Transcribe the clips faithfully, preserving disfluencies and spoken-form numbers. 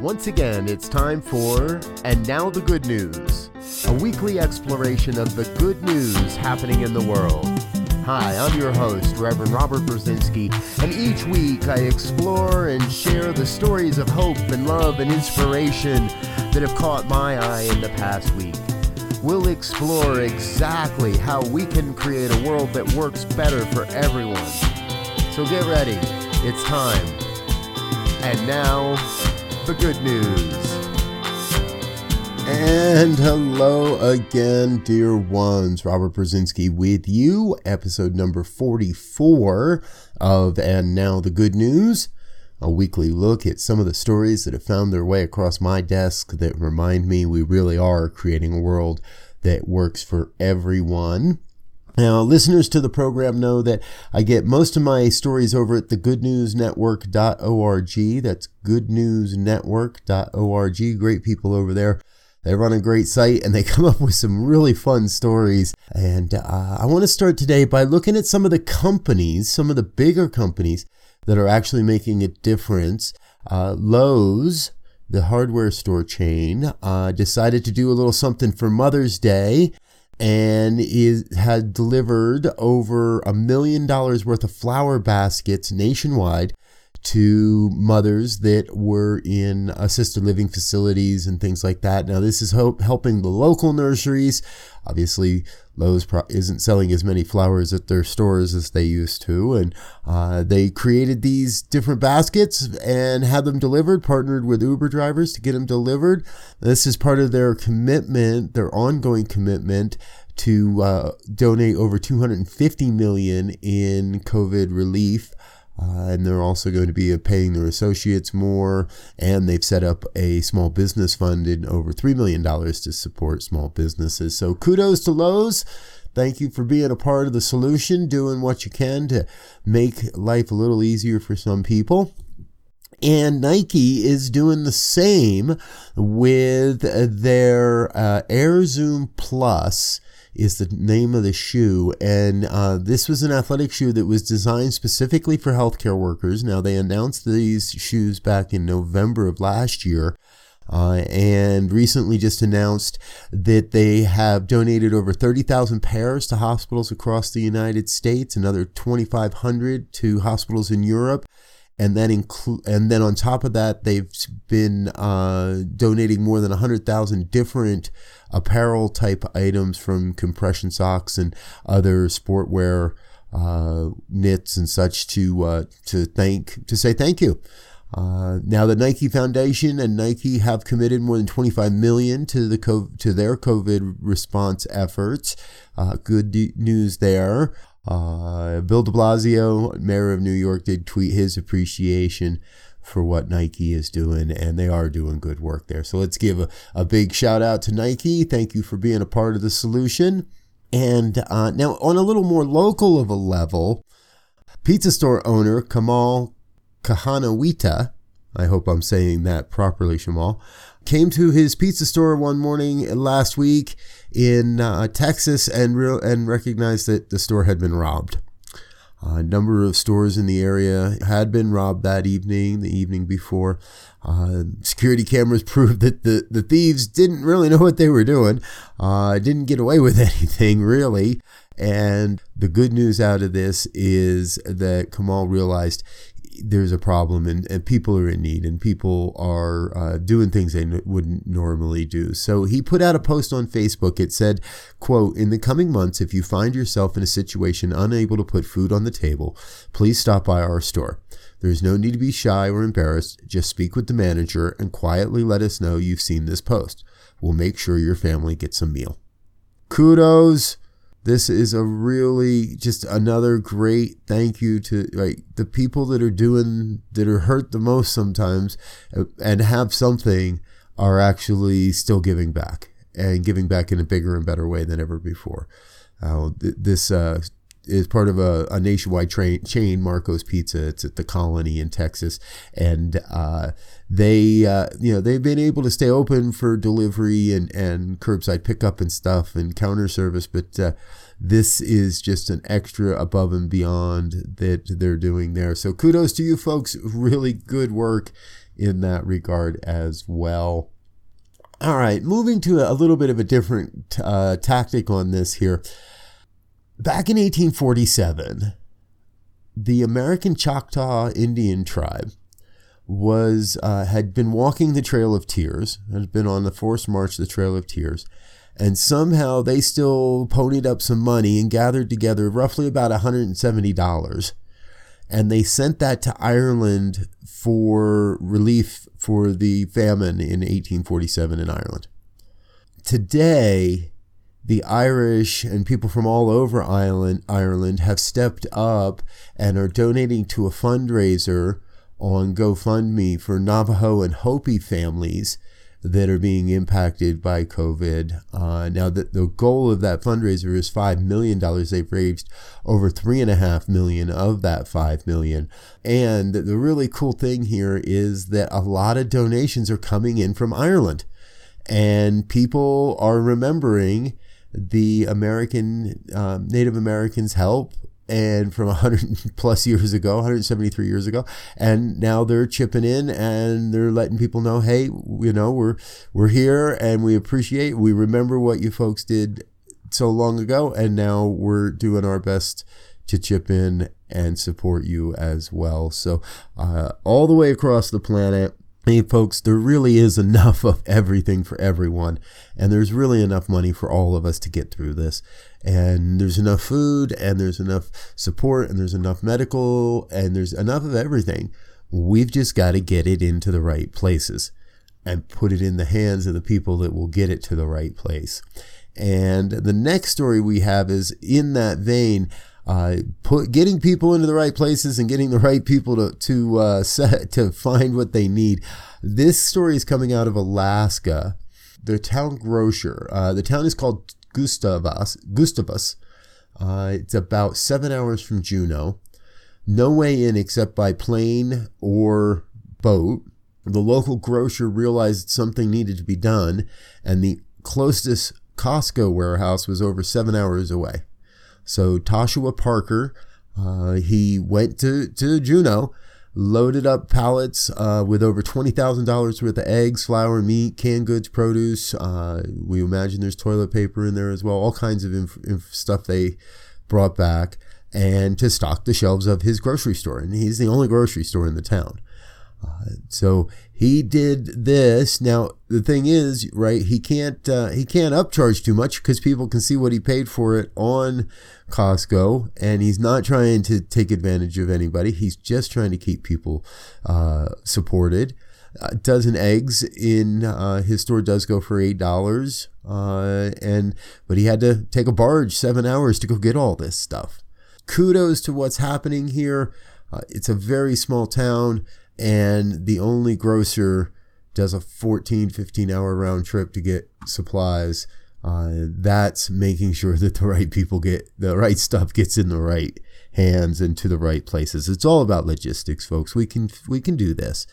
Once again, it's time for And Now the Good News, a weekly exploration of the good news happening in the world. Hi, I'm your host, Reverend Robert Brzezinski, and each week I explore and share the stories of hope and love and inspiration that have caught my eye in the past week. We'll explore exactly how we can create a world that works better for everyone. So get ready, it's time. And now, the good news. And hello again, dear ones. Robert Brzezinski with you, episode number forty-four of And Now the Good News, a weekly look at some of the stories that have found their way across my desk that remind me we really are creating a world that works for everyone. Now, listeners to the program know that I get most of my stories over at the good news network dot org. That's good news network dot org. Great people over there. They run a great site, and they come up with some really fun stories. And uh, I want to start today by looking at some of the companies, some of the bigger companies that are actually making a difference. Uh, Lowe's, the hardware store chain, uh, decided to do a little something for Mother's Day, and is, had delivered over a million dollars worth of flower baskets nationwide to mothers that were in assisted living facilities and things like that. Now, this is hope, helping the local nurseries. Obviously, Lowe's pro- isn't selling as many flowers at their stores as they used to. And uh, they created these different baskets and had them delivered, partnered with Uber drivers to get them delivered. This is part of their commitment, their ongoing commitment to uh, donate over two hundred fifty million dollars in COVID relief. Uh, and they're also going to be paying their associates more, and they've set up a small business fund in over three million dollars to support small businesses. So kudos to Lowe's. Thank you for being a part of the solution, doing what you can to make life a little easier for some people. And Nike is doing the same with their uh, Air Zoom Plus is the name of the shoe. And uh, this was an athletic shoe that was designed specifically for healthcare workers. Now, they announced these shoes back in November of last year, uh, and recently just announced that they have donated over thirty thousand pairs to hospitals across the United States, another twenty-five hundred to hospitals in Europe. And then inclu- and then on top of that, they've been uh, donating more than one hundred thousand different apparel type items, from compression socks and other sportwear uh, knits and such, to uh, to thank to say thank you. Uh, now, the Nike Foundation and Nike have committed more than twenty-five million dollars to the co- to their COVID response efforts. Uh, good de- news there. Uh, Bill de Blasio, mayor of New York, did tweet his appreciation for what Nike is doing, and they are doing good work there. So let's give a, a big shout out to Nike. Thank you for being a part of the solution. And uh, now, on a little more local of a level, pizza store owner Kamal Kahanawita, I hope I'm saying that properly, Shamal, came to his pizza store one morning last week in uh, Texas and re- and recognized that the store had been robbed. Uh, a number of stores in the area had been robbed that evening, the evening before. Uh, security cameras proved that the, the thieves didn't really know what they were doing, uh, didn't get away with anything, really. And the good news out of this is that Kamal realized there's a problem, and, and people are in need, and people are uh, doing things they n- wouldn't normally do. So he put out a post on Facebook. It said, quote, "In the coming months, if you find yourself in a situation unable to put food on the table, please stop by our store. There's no need to be shy or embarrassed. Just speak with the manager and quietly let us know you've seen this post. We'll make sure your family gets a meal." Kudos. This is a really just another great thank you to like the people that are doing that are hurt the most sometimes and have something are actually still giving back, and giving back in a bigger and better way than ever before. Uh, th- this uh, is part of a, a nationwide tra- chain, Marco's Pizza. It's at the Colony in Texas, and uh, they uh, you know they've been able to stay open for delivery and, and curbside pickup and stuff and counter service, but uh, this is just an extra above and beyond that they're doing there. So kudos to you folks. Really good work in that regard as well. All right, moving to a little bit of a different uh, tactic on this here. Back in eighteen forty-seven, the American Choctaw Indian tribe was uh, had been walking the Trail of Tears, had been on the forced march to the Trail of Tears, and somehow they still ponied up some money and gathered together roughly about one hundred seventy dollars. And they sent that to Ireland for relief for the famine in eighteen forty-seven in Ireland. Today, the Irish and people from all over Ireland have stepped up and are donating to a fundraiser on GoFundMe for Navajo and Hopi families that are being impacted by COVID. Uh, now, the, the goal of that fundraiser is five million dollars. They've raised over three point five million dollars of that five million dollars. And the really cool thing here is that a lot of donations are coming in from Ireland. And people are remembering the American, um, Native Americans' help, and from one hundred plus years ago, one hundred seventy-three years ago, and now they're chipping in and they're letting people know, hey, you know, we're we're here and we appreciate, we remember what you folks did so long ago, and now we're doing our best to chip in and support you as well. So uh, all the way across the planet. Hey folks, there really is enough of everything for everyone, and there's really enough money for all of us to get through this, and there's enough food, and there's enough support, and there's enough medical, and there's enough of everything. We've just got to get it into the right places and put it in the hands of the people that will get it to the right place. And the next story we have is in that vein. Uh, put, getting people into the right places and getting the right people to to uh, set, to find what they need. This story is coming out of Alaska. The town grocer. Uh, the town is called Gustavus. Gustavus. Uh, it's about seven hours from Juneau. No way in except by plane or boat. The local grocer realized something needed to be done, and the closest Costco warehouse was over seven hours away. So Toshua Parker, uh, he went to, to Juneau, loaded up pallets uh, with over twenty thousand dollars worth of eggs, flour, meat, canned goods, produce. Uh, we imagine there's toilet paper in there as well, all kinds of inf- inf- stuff they brought back, and to stock the shelves of his grocery store. And he's the only grocery store in the town. Uh, so he did this. Now the thing is, right? He can't uh, he can't upcharge too much because people can see what he paid for it on Costco, and he's not trying to take advantage of anybody. He's just trying to keep people uh, supported. A dozen eggs in uh, his store does go for eight dollars, uh, and but he had to take a barge seven hours to go get all this stuff. Kudos to what's happening here. Uh, it's a very small town. And the only grocer does a fourteen, fifteen hour round trip to get supplies. Uh, that's making sure that the right people get the right stuff gets in the right hands and to the right places. It's all about logistics, folks. We can we can do this.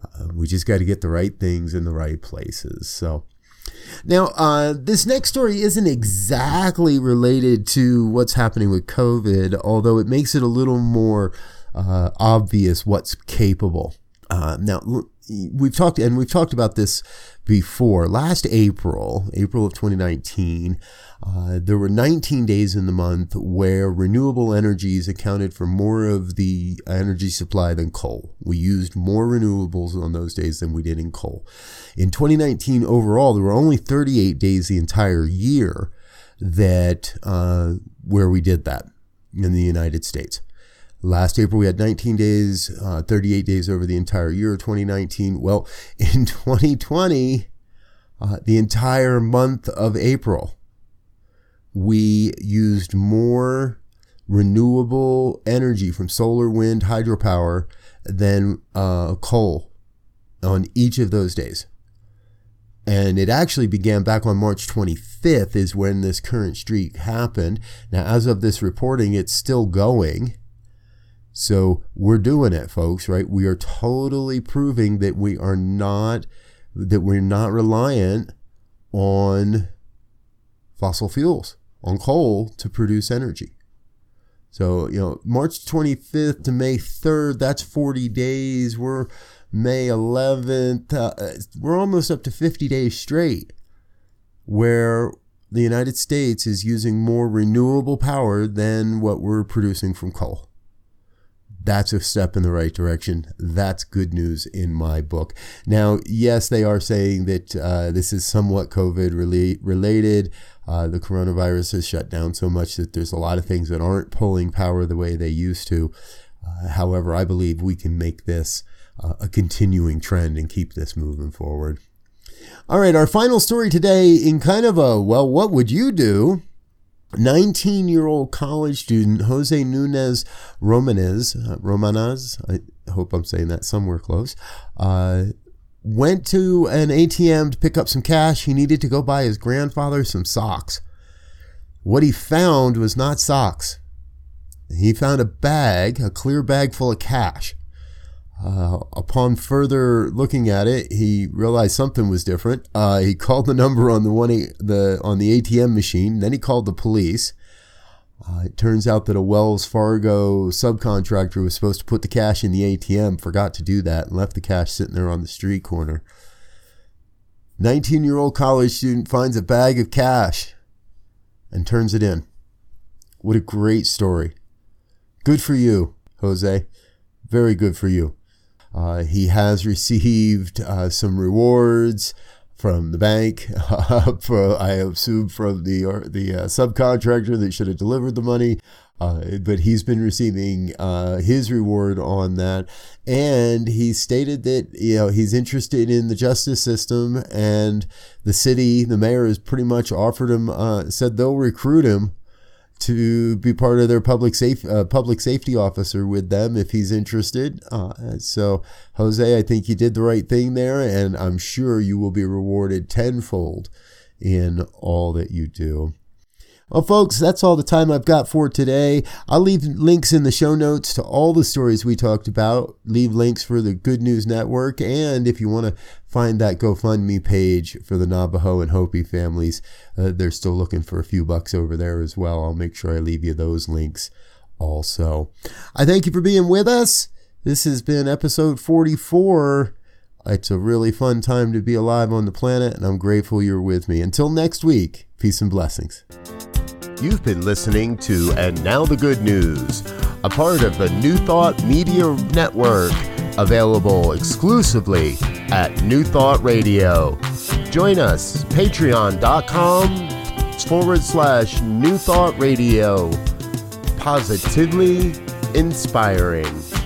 Uh, we just got to get the right things in the right places. So now uh, this next story isn't exactly related to what's happening with COVID, although it makes it a little more Uh, obvious what's capable. Uh, now we've talked and we've talked about this before. Last April, April of twenty nineteen, uh, there were nineteen days in the month where renewable energies accounted for more of the energy supply than coal. We used more renewables on those days than we did in coal. In twenty nineteen overall, there were only thirty-eight days the entire year that uh, where we did that in the United States. Last April, we had nineteen days, uh, thirty-eight days over the entire year of twenty nineteen. Well, in twenty twenty, uh, the entire month of April, we used more renewable energy from solar, wind, hydropower than uh, coal on each of those days. And it actually began back on March twenty-fifth is when this current streak happened. Now, as of this reporting, it's still going. So we're doing it, folks, right? We are totally proving that we are not, that we're not reliant on fossil fuels. on coal to produce energy. So, you know, March twenty-fifth to May third, that's forty days. We're May eleventh. Uh, we're almost up to fifty days straight where the United States is using more renewable power than what we're producing from coal. That's a step in the right direction. That's good news in my book. Now, yes, they are saying that uh, this is somewhat COVID rela- related. Uh, the coronavirus has shut down so much that there's a lot of things that aren't pulling power the way they used to. Uh, however, I believe we can make this uh, a continuing trend and keep this moving forward. All right, our final story today in kind of a, well, what would you do? nineteen-year-old college student Jose Nunez Romanes, uh, Romanes, I hope I'm saying that somewhere close, uh, went to an A T M to pick up some cash. He needed to go buy his grandfather some socks. What he found was not socks. He found a bag, a clear bag full of cash. Uh, upon further looking at it, he realized something was different. Uh, he called the number on the one he, the on the A T M machine. Then he called the police. Uh, it turns out that a Wells Fargo subcontractor who was supposed to put the cash in the A T M forgot to do that and left the cash sitting there on the street corner. nineteen-year-old college student finds a bag of cash and turns it in. What a great story. Good for you, Jose. Very good for you. Uh, he has received uh, some rewards from the bank, uh, for, I assume from the or the uh, subcontractor that should have delivered the money, uh, but he's been receiving uh, his reward on that. And he stated that, you know, he's interested in the justice system, and the city, the mayor has pretty much offered him, uh, said they'll recruit him to be part of their public safe uh, public safety officer with them if he's interested. Uh, so, Jose, I think you did the right thing there, and I'm sure you will be rewarded tenfold in all that you do. Well, folks, that's all the time I've got for today. I'll leave links in the show notes to all the stories we talked about. Leave links for the Good News Network, and if you want to find that GoFundMe page for the Navajo and Hopi families, uh, they're still looking for a few bucks over there as well. I'll make sure I leave you those links also. I thank you for being with us. This has been episode forty-four. It's a really fun time to be alive on the planet, and I'm grateful you're with me. Until next week, peace and blessings. You've been listening to And Now the Good News, a part of the New Thought Media Network, available exclusively at New Thought Radio. Join us, patreon.com forward slash New Thought Radio. Positively inspiring.